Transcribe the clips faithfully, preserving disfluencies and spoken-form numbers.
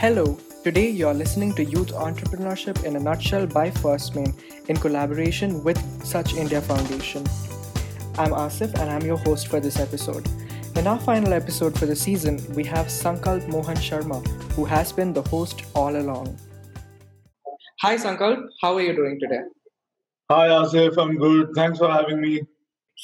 Hello, today you're listening to Youth Entrepreneurship in a Nutshell by First Main in collaboration with Such India Foundation. I'm Asif and I'm your host for this episode. In our final episode for the season, we have Sankalp Mohan Sharma, who has been the host all along. Hi Sankalp, how are you doing today? Hi Asif, I'm good. Thanks for having me.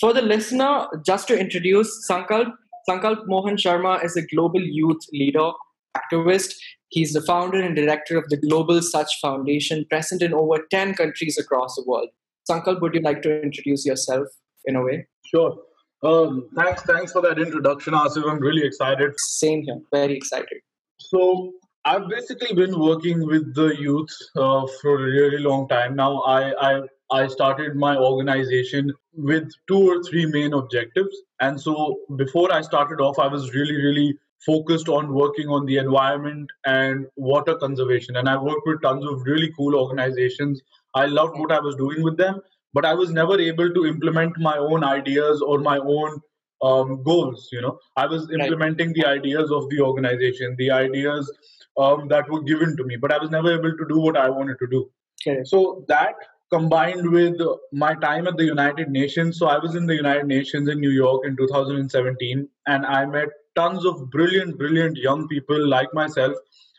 For the listener, just to introduce Sankalp, Sankalp Mohan Sharma is a global youth leader, activist. He's the founder and director of the Global Such Foundation, present in over ten countries across the world. Sankalp, would you like to introduce yourself in a way? Sure. Um, thanks thanks for that introduction, Asif. I'm really excited. Same here. Very excited. So I've basically been working with the youth uh, for a really long time now. I, I I started my organization with two or three main objectives. And so before I started off, I was really, really focused on working on the environment and water conservation. And I worked with tons of really cool organizations. I loved what I was doing with them, but I was never able to implement my own ideas or my own um, goals. You know, I was implementing the ideas of the organization, the ideas um, that were given to me, but I was never able to do what I wanted to do. Okay. So that combined with my time at the United Nations. So I was in the United Nations in New York in two thousand seventeen, and I met tons of brilliant, brilliant young people like myself.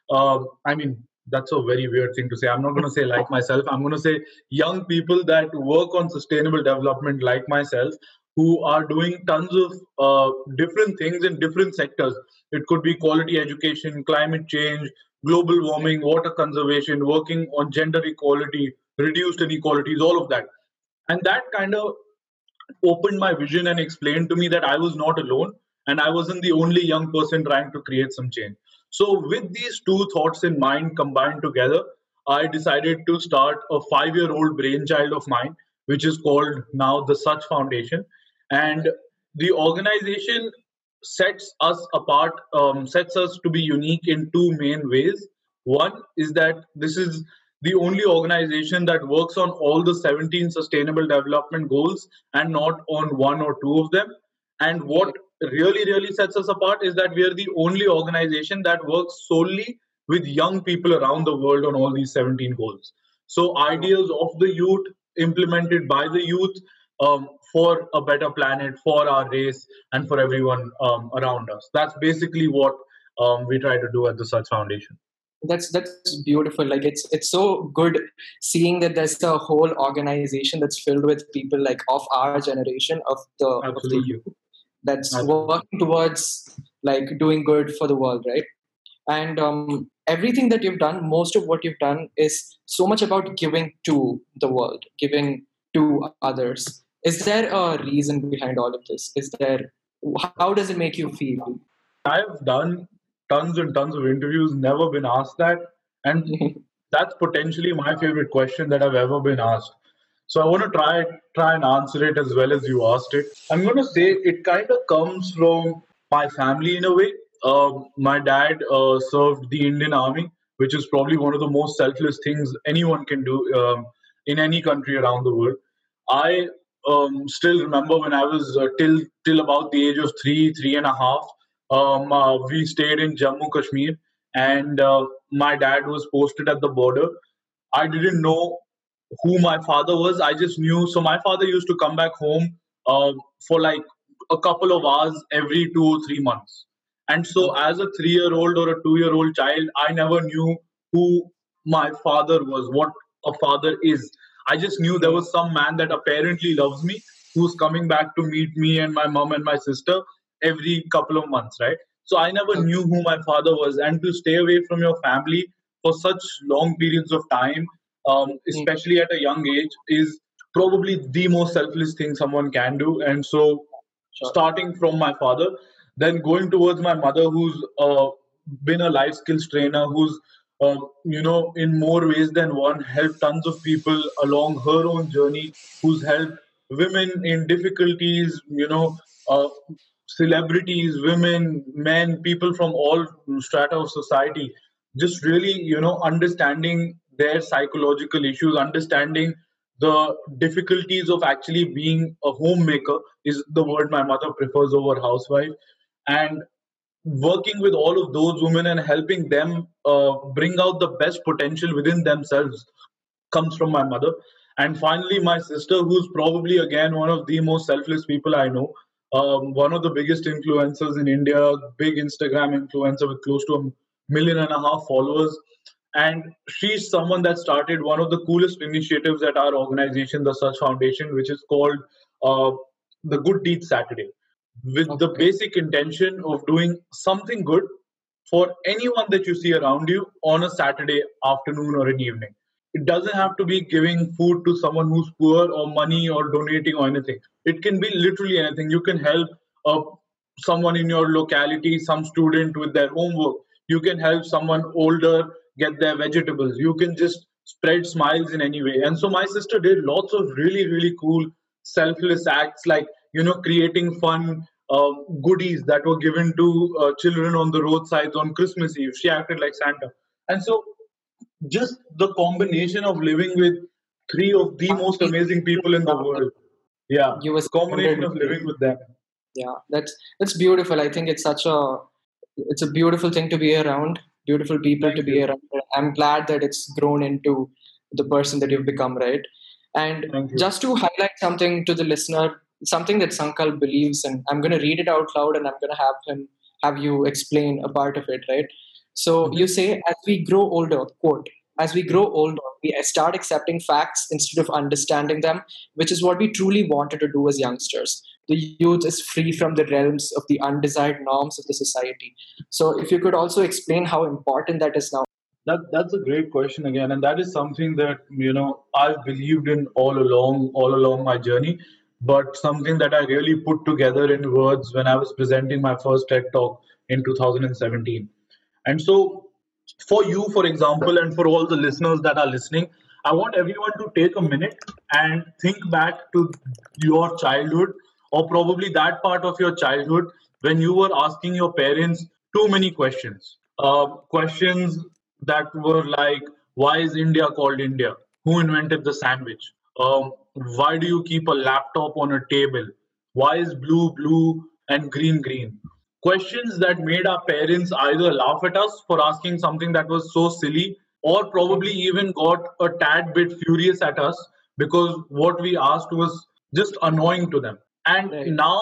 Uh, I mean, that's a very weird thing to say. I'm not going to say like myself. I'm going to say young people that work on sustainable development like myself, who are doing tons of uh, different things in different sectors. It could be quality education, climate change, global warming, water conservation, working on gender equality, reduced inequalities, all of that. And that kind of opened my vision and explained to me that I was not alone and I wasn't the only young person trying to create some change. So with these two thoughts in mind combined together, I decided to start a five-year-old brainchild of mine, which is called now the Such Foundation. And the organization sets us apart, um, sets us to be unique in two main ways. One is that this is the only organization that works on all the seventeen sustainable development goals and not on one or two of them. And what really, really sets us apart is that we are the only organization that works solely with young people around the world on all these seventeen goals. So ideas of the youth implemented by the youth um, for a better planet, for our race, and for everyone um, around us. That's basically what um, we try to do at the Such Foundation. That's that's beautiful. Like it's it's so good seeing that there's a whole organization that's filled with people like of our generation of the, of the youth that's Absolutely. Working towards like doing good for the world, right? And um, everything that you've done, most of what you've done is so much about giving to the world, giving to others. Is there a reason behind all of this? Is there? How does it make you feel? I've done tons and tons of interviews, never been asked that. And that's potentially my favorite question that I've ever been asked. So I want to try try and answer it as well as you asked it. I'm going to say it kind of comes from my family in a way. Uh, my dad uh, served the Indian Army, which is probably one of the most selfless things anyone can do um, in any country around the world. I um, still remember when I was uh, till till about the age of three, three and a half, Um, uh, we stayed in Jammu, Kashmir, and uh, my dad was posted at the border. I didn't know who my father was. I just knew. So my father used to come back home uh, for like a couple of hours every two or three months. And so as a three-year-old or a two-year-old child, I never knew who my father was, what a father is. I just knew there was some man that apparently loves me, who's coming back to meet me and my mom and my sister every couple of months, right? So I never knew who my father was. And to stay away from your family for such long periods of time, um, especially at a young age, is probably the most selfless thing someone can do. And so starting from my father, then going towards my mother, who's uh, been a life skills trainer, who's, uh, you know, in more ways than one, helped tons of people along her own journey, who's helped women in difficulties, you know, uh, celebrities, women, men, people from all strata of society, just really, you know, understanding their psychological issues, understanding the difficulties of actually being a homemaker is the word my mother prefers over housewife. And working with all of those women and helping them uh, bring out the best potential within themselves comes from my mother. And finally, my sister, who's probably, again, one of the most selfless people I know, um, one of the biggest influencers in India, big Instagram influencer with close to a million and a half followers. And she's someone that started one of the coolest initiatives at our organization, the Such Foundation, which is called uh, the Good Deed Saturday, with okay. the basic intention of doing something good for anyone that you see around you on a Saturday afternoon or an evening. It doesn't have to be giving food to someone who's poor or money or donating or anything. It can be literally anything. You can help uh, someone in your locality, some student with their homework. You can help someone older get their vegetables. You can just spread smiles in any way. And so my sister did lots of really, really cool selfless acts, like, you know, creating fun uh, goodies that were given to uh, children on the roadsides on Christmas Eve. She acted like Santa. And so just the combination of living with three of the most amazing people in the world. Yeah, the combination of living with them. Yeah, that's that's beautiful. I think it's such a, it's a beautiful thing to be around, beautiful people Thank to be you. around. I'm glad that it's grown into the person that you've become, right? And Thank just you. to highlight something to the listener, something that Sankalp believes, and I'm going to read it out loud and I'm going to have him, have you explain a part of it, right? So you say, as we grow older, quote, as we grow older, we start accepting facts instead of understanding them, which is what we truly wanted to do as youngsters. The youth is free from the realms of the undesired norms of the society. So if you could also explain how important that is now. That, that's a great question again. And that is something that, you know, I've believed in all along, all along my journey, but something that I really put together in words when I was presenting my first TED Talk in two thousand seventeen. And so for you, for example, and for all the listeners that are listening, I want everyone to take a minute and think back to your childhood, or probably that part of your childhood when you were asking your parents too many questions. Uh, questions that were like, why is India called India? Who invented the sandwich? Um, why do you keep a laptop on a table? Why is blue blue and green green? Questions that made our parents either laugh at us for asking something that was so silly, or probably even got a tad bit furious at us because what we asked was just annoying to them. And right. now,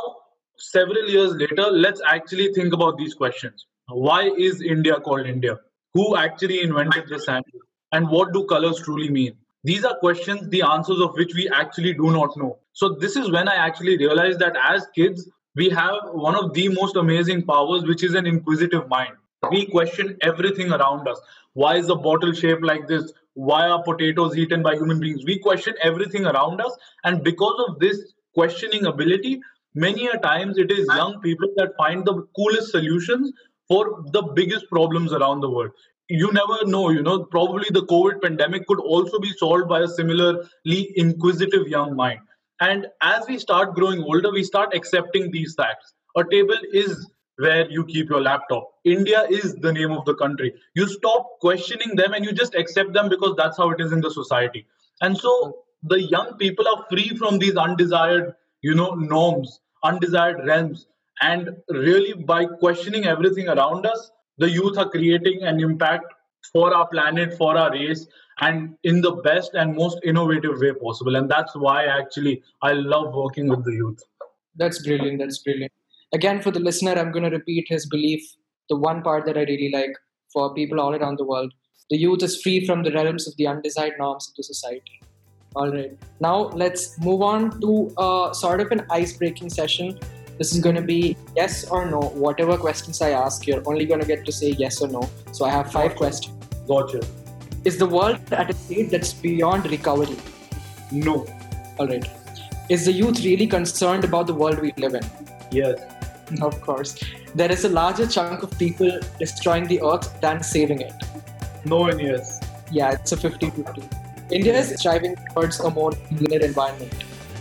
several years later, let's actually think about these questions. Why is India called India? Who actually invented the sandwich? And what do colors truly mean? These are questions, the answers of which we actually do not know. So this is when I actually realized that as kids, we have one of the most amazing powers, which is an inquisitive mind. We question everything around us. Why is the bottle shaped like this? Why are potatoes eaten by human beings? We question everything around us. And because of this questioning ability, many a times it is young people that find the coolest solutions for the biggest problems around the world. You never know, you know, probably the COVID pandemic could also be solved by a similarly inquisitive young mind. And as we start growing older, we start accepting these facts. A table is where you keep your laptop. India is the name of the country. You stop questioning them and you just accept them because that's how it is in the society. And so the young people are free from these undesired, you know, norms, undesired realms. And really, by questioning everything around us, the youth are creating an impact for our planet, for our race, and in the best and most innovative way possible. And that's why actually I love working with the youth. That's brilliant. That's brilliant. Again, for the listener, I'm going to repeat his belief. The one part that I really like for people all around the world, the youth is free from the realms of the undesired norms of the society. All right. Now let's move on to uh, sort of an ice-breaking session. This is going to be yes or no. Whatever questions I ask, you're only going to get to say yes or no. So I have five questions. Gotcha. Is the world at a state that's beyond recovery? No. All right. Is the youth really concerned about the world we live in? Yes. Of course. There is a larger chunk of people destroying the earth than saving it. No and yes. Yeah, it's a fifty-fifty. India is striving towards a more cleaner environment.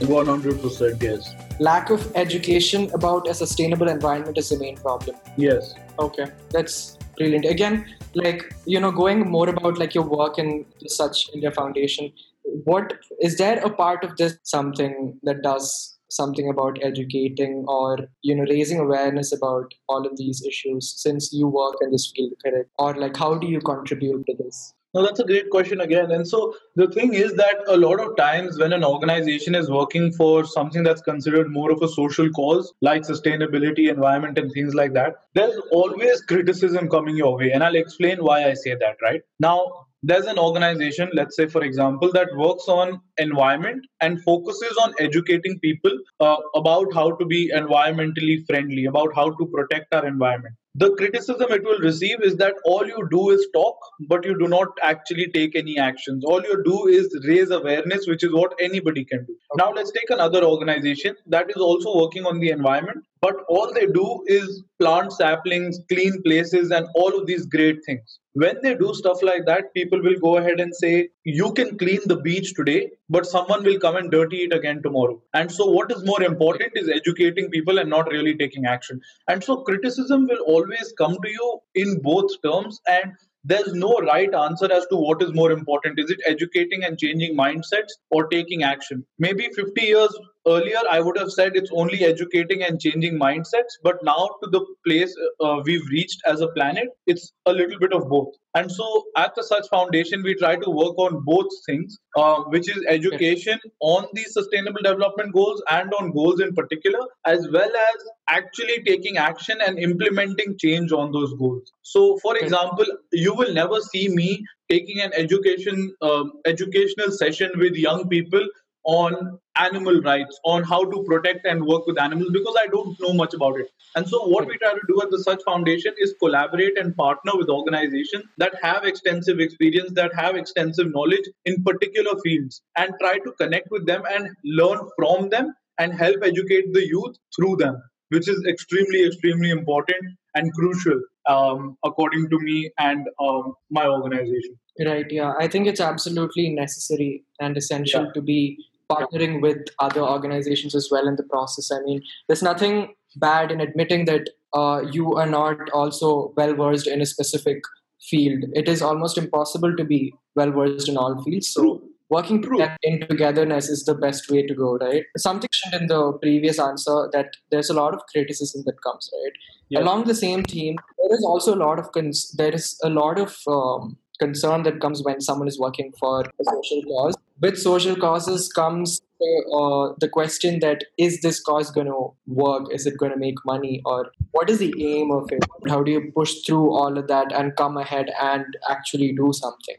one hundred percent yes. Lack of education about a sustainable environment is the main problem. Yes. Okay. That's brilliant. Again, like, you know, going more about like your work in the Such India Foundation, what is there a part of this something that does something about educating or, you know, raising awareness about all of these issues since you work in this field, correct? Or like, how do you contribute to this? No, that's a great question again. And so the thing is that a lot of times when an organization is working for something that's considered more of a social cause, like sustainability, environment, and things like that, there's always criticism coming your way. And I'll explain why I say that, right? Now, there's an organization, let's say, for example, that works on environment and focuses on educating people uh, about how to be environmentally friendly, about how to protect our environment. The criticism it will receive is that all you do is talk, but you do not actually take any actions. All you do is raise awareness, which is what anybody can do. Now, let's take another organization that is also working on the environment, but all they do is plant saplings, clean places, and all of these great things. When they do stuff like that, people will go ahead and say, you can clean the beach today, but someone will come and dirty it again tomorrow. And so what is more important is educating people and not really taking action. And so criticism will always come to you in both terms. And there's no right answer as to what is more important. Is it educating and changing mindsets or taking action? Maybe fifty years earlier, I would have said it's only educating and changing mindsets. But now to the place uh, we've reached as a planet, it's a little bit of both. And so at the Such Foundation, we try to work on both things, uh, which is education on the sustainable development goals and on goals in particular, as well as actually taking action and implementing change on those goals. So, for example, you will never see me taking an education um, educational session with young people on animal rights, on how to protect and work with animals, because I don't know much about it. And so what we try to do at the Such Foundation is collaborate and partner with organizations that have extensive experience, that have extensive knowledge in particular fields, and try to connect with them and learn from them and help educate the youth through them, which is extremely, extremely important and crucial, um, according to me and um, my organization. Right, yeah. I think it's absolutely necessary and essential yeah. to be partnering with other organizations as well in the process. I mean, there's nothing bad in admitting that uh, you are not also well-versed in a specific field. It is almost impossible to be well-versed in all fields. So True. working True. in togetherness is the best way to go, right? Something in the previous answer that there's a lot of criticism that comes, right? Yeah. Along the same theme, there is also a lot of, cons- there is a lot of um, concern that comes when someone is working for a social cause. With social causes comes uh, the question that, is this cause going to work? Is it going to make money? Or what is the aim of it? How do you push through all of that and come ahead and actually do something?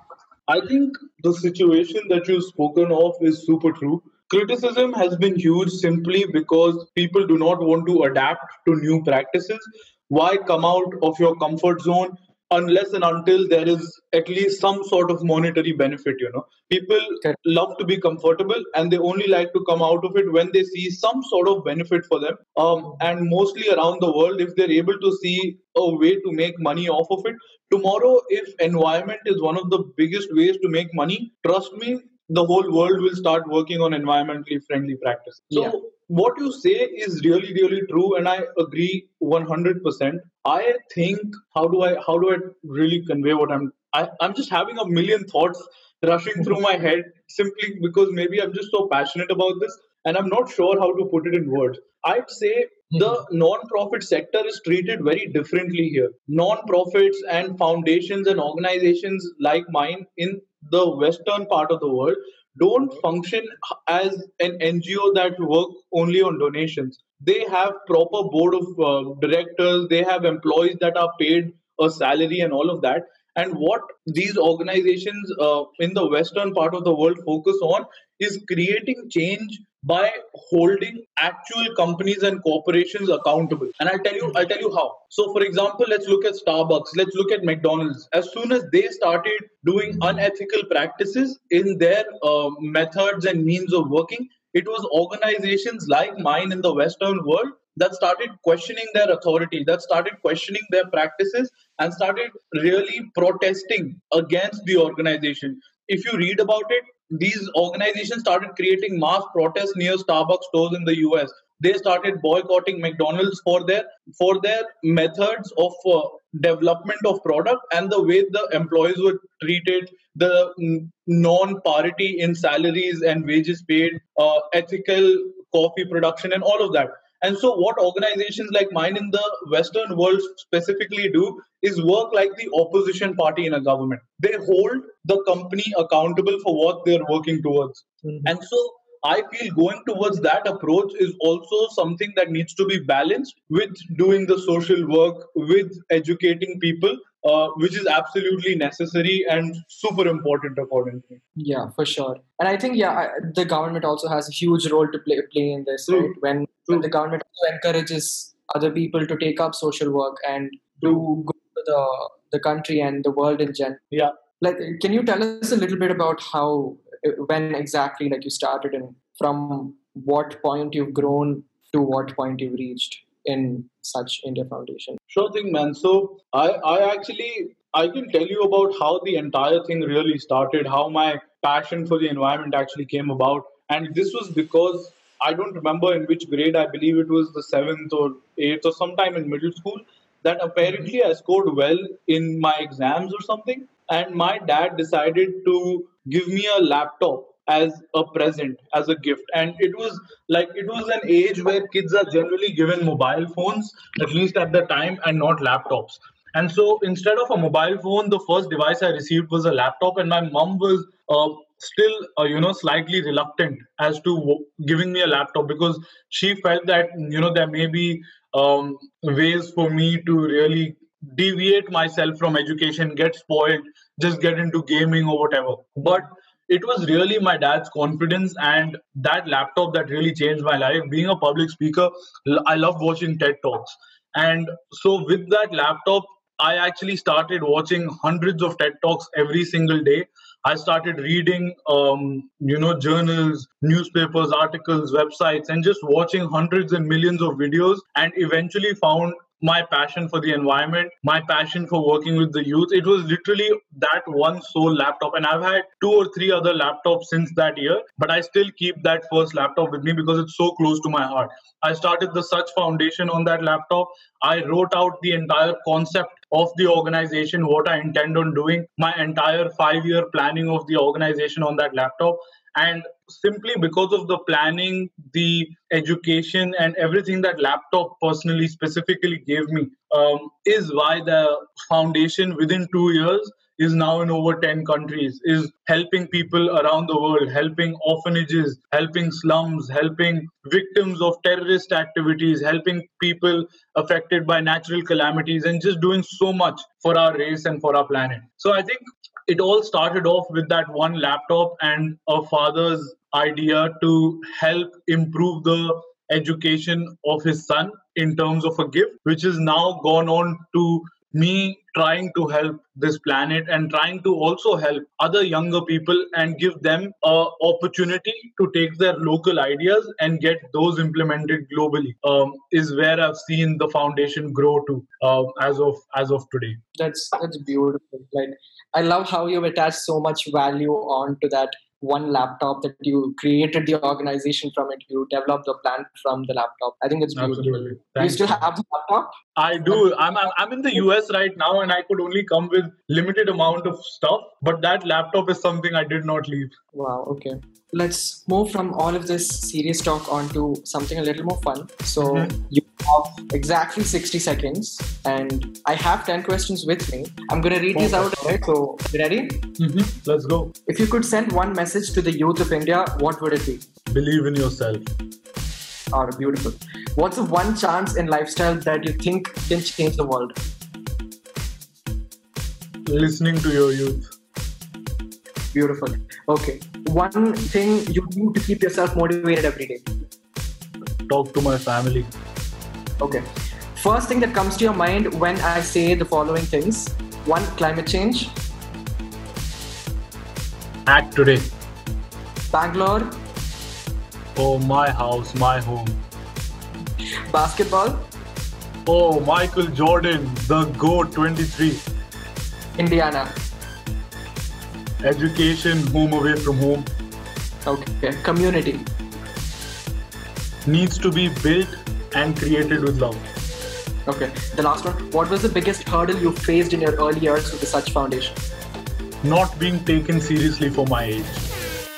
I think the situation that you've spoken of is super true. Criticism has been huge simply because people do not want to adapt to new practices. Why come out of your comfort zone? Unless and until there is at least some sort of monetary benefit, you know. People okay. love to be comfortable and they only like to come out of it when they see some sort of benefit for them. Um, and mostly around the world, if they're able to see a way to make money off of it. Tomorrow, if environment is one of the biggest ways to make money, trust me, the whole world will start working on environmentally friendly practices. So yeah. what you say is really, really true. And I agree one hundred percent. I think, how do I, how do I really convey what I'm, I, I'm just having a million thoughts rushing through my head simply because maybe I'm just so passionate about this and I'm not sure how to put it in words. I'd say the non-profit sector is treated very differently here. Non-profits and foundations and organizations like mine in the Western part of the world don't function as an N G O that work only on donations. They have proper board of uh, directors. They have employees that are paid a salary and all of that. And what these organizations uh, in the Western part of the world focus on is creating change by holding actual companies and corporations accountable. And I'll tell you, I'll tell you how. So, for example, let's look at Starbucks. Let's look at McDonald's. As soon as they started doing unethical practices in their uh, methods and means of working, it was organizations like mine in the Western world that started questioning their authority, that started questioning their practices and started really protesting against the organization. If you read about it, these organizations started creating mass protests near Starbucks stores in the U S. They started boycotting McDonald's for their for their methods of uh, development of product and the way the employees were treated, the non-parity in salaries and wages paid, uh, ethical coffee production and all of that. And so what organizations like mine in the Western world specifically do is work like the opposition party in a government. They hold the company accountable for what they're working towards. Mm-hmm. And so I feel going towards that approach is also something that needs to be balanced with doing the social work, with educating people, uh, which is absolutely necessary and super important according to me. Yeah, for sure. And I think, yeah, the government also has a huge role to play, play in this, True. right? When, when the government also encourages other people to take up social work and do good for the, the country and the world in general. Yeah. Like, can you tell us a little bit about how... when exactly like you started and from what point you've grown to what point you've reached in Such India Foundation? Sure thing, man. So I, I actually, I can tell you about how the entire thing really started, how my passion for the environment actually came about. And this was because I don't remember in which grade, I believe it was the seventh or eighth or sometime in middle school, that apparently I scored well in my exams or something. And my dad decided to give me a laptop as a present, as a gift. And it was like, it was an age where kids are generally given mobile phones, at least at the time, and not laptops. And so instead of a mobile phone, the first device I received was a laptop. And my mom was uh, still, uh, you know, slightly reluctant as to w- giving me a laptop because she felt that, you know, there may be um, ways for me to really deviate myself from education, get spoiled, just get into gaming or whatever. But it was really my dad's confidence and that laptop that really changed my life. Being a public speaker, I loved watching TED Talks. And so with that laptop, I actually started watching hundreds of TED Talks every single day. I started reading, um, you know, journals, newspapers, articles, websites, and just watching hundreds and millions of videos, and eventually found my passion for the environment, my passion for working with the youth. It was literally that one sole laptop. And I've had two or three other laptops since that year, but I still keep that first laptop with me because it's so close to my heart. I started the Such Foundation on that laptop. I wrote out the entire concept of the organization, what I intend on doing, my entire five-year planning of the organization on that laptop. And simply because of the planning, the education and everything that laptop personally specifically gave me um, is why the foundation within two years is now in over ten countries, is helping people around the world, helping orphanages, helping slums, helping victims of terrorist activities, helping people affected by natural calamities, and just doing so much for our race and for our planet. So I think it all started off with that one laptop and a father's idea to help improve the education of his son in terms of a gift, which has now gone on to me trying to help this planet and trying to also help other younger people and give them an opportunity to take their local ideas and get those implemented globally um, is where I've seen the foundation grow to um, as of as of today. That's that's beautiful. Like, I love how you've attached so much value onto that one laptop, that you created the organization from it, you developed the plan from the laptop. I think it's beautiful. Absolutely. Do you still have the laptop? I do. I'm, I'm I'm in the U S right now and I could only come with limited amount of stuff, but that laptop is something I did not leave. Wow, okay. Let's move from all of this serious talk onto something a little more fun. So mm-hmm. you have exactly sixty seconds and I have ten questions with me. I'm going to read these out. So, you ready? Mm-hmm. Let's go. If you could send one message to the youth of India, what would it be? Believe in yourself. Oh, beautiful. What's the one chance in lifestyle that you think can change the world? Listening to your youth. Beautiful. Okay. One thing you do to keep yourself motivated every day? Talk to my family. Okay. First thing that comes to your mind when I say the following things. One, climate change. Act today. Bangalore. Oh, my house, my home. Basketball. Oh, Michael Jordan, the GOAT, twenty-three. Indiana. Education, home away from home. Okay. Community. Needs to be built and created with love. Okay. The last one. What was the biggest hurdle you faced in your early years with the Such Foundation? Not being taken seriously for my age.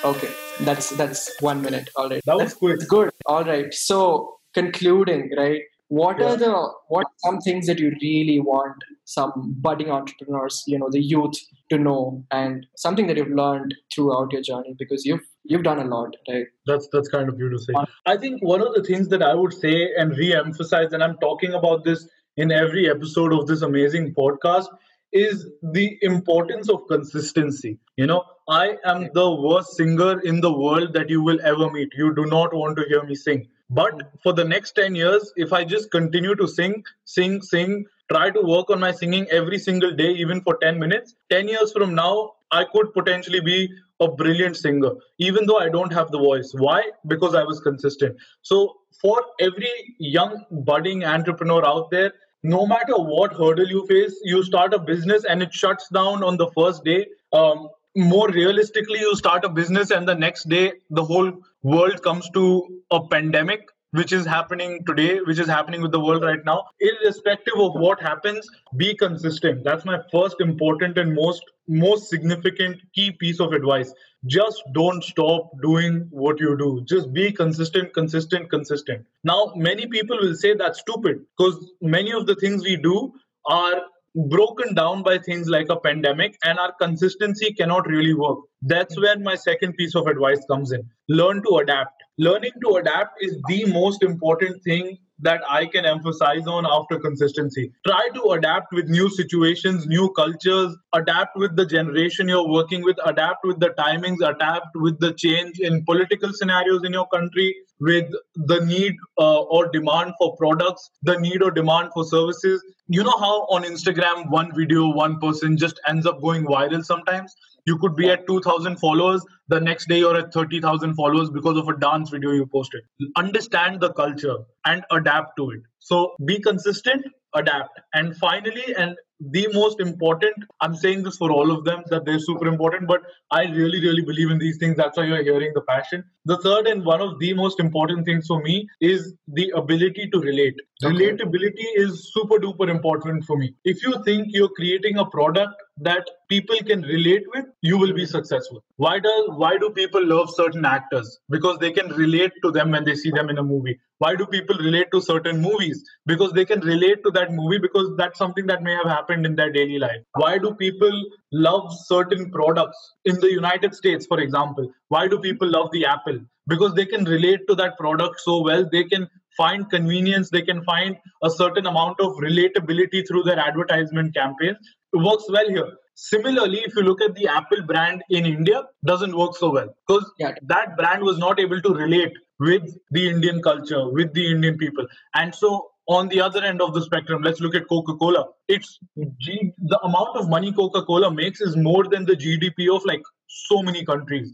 Okay. That's that's one minute. All right. That was that's quick. Good. All right. So concluding, right? What yeah. are the what are some things that you really want some budding entrepreneurs, you know, the youth to know, and something that you've learned throughout your journey, because you've you've done a lot, right? That's that's kind of you to say. I think one of the things that I would say and re-emphasize, and I'm talking about this in every episode of this amazing podcast, is the importance of consistency. You know, I am the worst singer in the world that you will ever meet. You do not want to hear me sing. But for the next ten years, if I just continue to sing, sing, sing, try to work on my singing every single day, even for ten minutes, ten years from now, I could potentially be a brilliant singer, even though I don't have the voice. Why? Because I was consistent. So for every young budding entrepreneur out there, no matter what hurdle you face, you start a business and it shuts down on the first day. Um, more realistically, you start a business and the next day, the whole world comes to a pandemic, which is happening today, which is happening with the world right now. Irrespective of what happens, be consistent. That's my first important and most, most significant key piece of advice. Just don't stop doing what you do. Just be consistent, consistent, consistent. Now, many people will say that's stupid because many of the things we do are broken down by things like a pandemic and our consistency cannot really work. That's where my second piece of advice comes in. Learn to adapt. Learning to adapt is the most important thing that I can emphasize on after consistency. Try to adapt with new situations, new cultures, adapt with the generation you're working with, adapt with the timings, adapt with the change in political scenarios in your country, with the need uh, or demand for products, the need or demand for services. You know how on Instagram, one video, one person just ends up going viral sometimes? You could be at two thousand followers. The next day you're at thirty thousand followers because of a dance video you posted. Understand the culture and adapt to it. So be consistent, adapt. And finally, and the most important, I'm saying this for all of them, that they're super important, but I really, really believe in these things. That's why you're hearing the passion. The third and one of the most important things for me is the ability to relate. Okay. Relatability is super duper important for me. If you think you're creating a product that people can relate with, you will be successful. Why do, why do people love certain actors? Because they can relate to them when they see them in a movie. Why do people relate to certain movies? Because they can relate to that movie because that's something that may have happened in their daily life. Why do people love certain products in the United States, for example? Why do people love the Apple? Because they can relate to that product so well. They can find convenience. They can find a certain amount of relatability through their advertisement campaigns. It works well here. Similarly, if you look at the Apple brand in India, doesn't work so well because yeah. that brand was not able to relate with the Indian culture, with the Indian people. And so on the other end of the spectrum, let's look at Coca-Cola. It's G- the amount of money Coca-Cola makes is more than the G D P of like so many countries.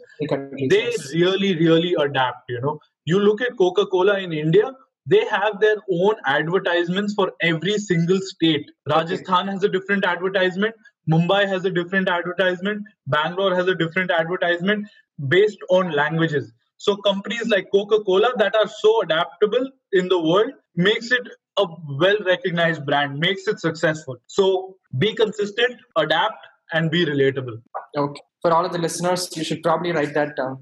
They really, really adapt, you know. You look at Coca-Cola in India, they have their own advertisements for every single state. Rajasthan has a different advertisement. Mumbai has a different advertisement. Bangalore has a different advertisement based on languages. So companies like Coca-Cola that are so adaptable in the world makes it a well-recognized brand, makes it successful. So be consistent, adapt, and be relatable. Okay. For all of the listeners, you should probably write that down.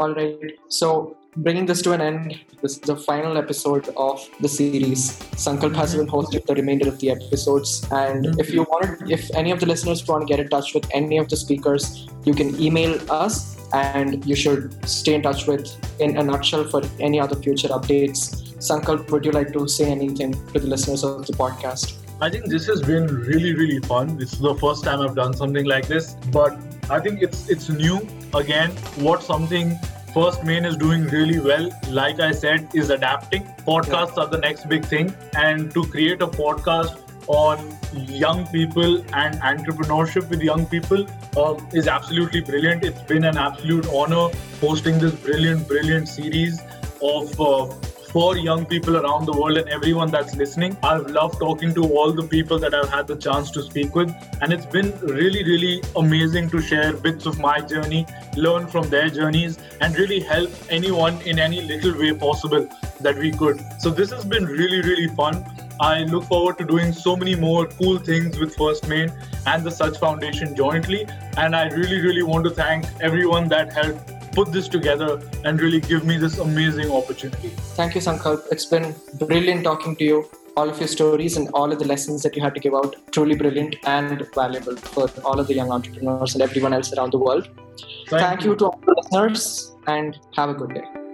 All right. So bringing this to an end, this is the final episode of the series. Sankalp has been hosting the remainder of the episodes. And if you want, if any of the listeners want to get in touch with any of the speakers, you can email us and you should stay in touch with In a Nutshell for any other future updates. Sankalp, would you like to say anything to the listeners of the podcast? I think this has been really, really fun. This is the first time I've done something like this, but I think it's it's new. Again, what something First Main is doing really well, like I said, is adapting. Podcasts yeah. are the next big thing. And to create a podcast on young people and entrepreneurship with young people um, is absolutely brilliant. It's been an absolute honor hosting this brilliant, brilliant series of uh, for young people around the world and everyone that's listening. I've loved talking to all the people that I've had the chance to speak with. And it's been really, really amazing to share bits of my journey, learn from their journeys, and really help anyone in any little way possible that we could. So this has been really, really fun. I look forward to doing so many more cool things with First Main and the Such Foundation jointly. And I really, really want to thank everyone that helped put this together and really give me this amazing opportunity. Thank you, Sankalp. It's been brilliant talking to you. All of your stories and all of the lessons that you had to give out, truly brilliant and valuable for all of the young entrepreneurs and everyone else around the world. Thank, Thank you. you to all the listeners, and have a good day.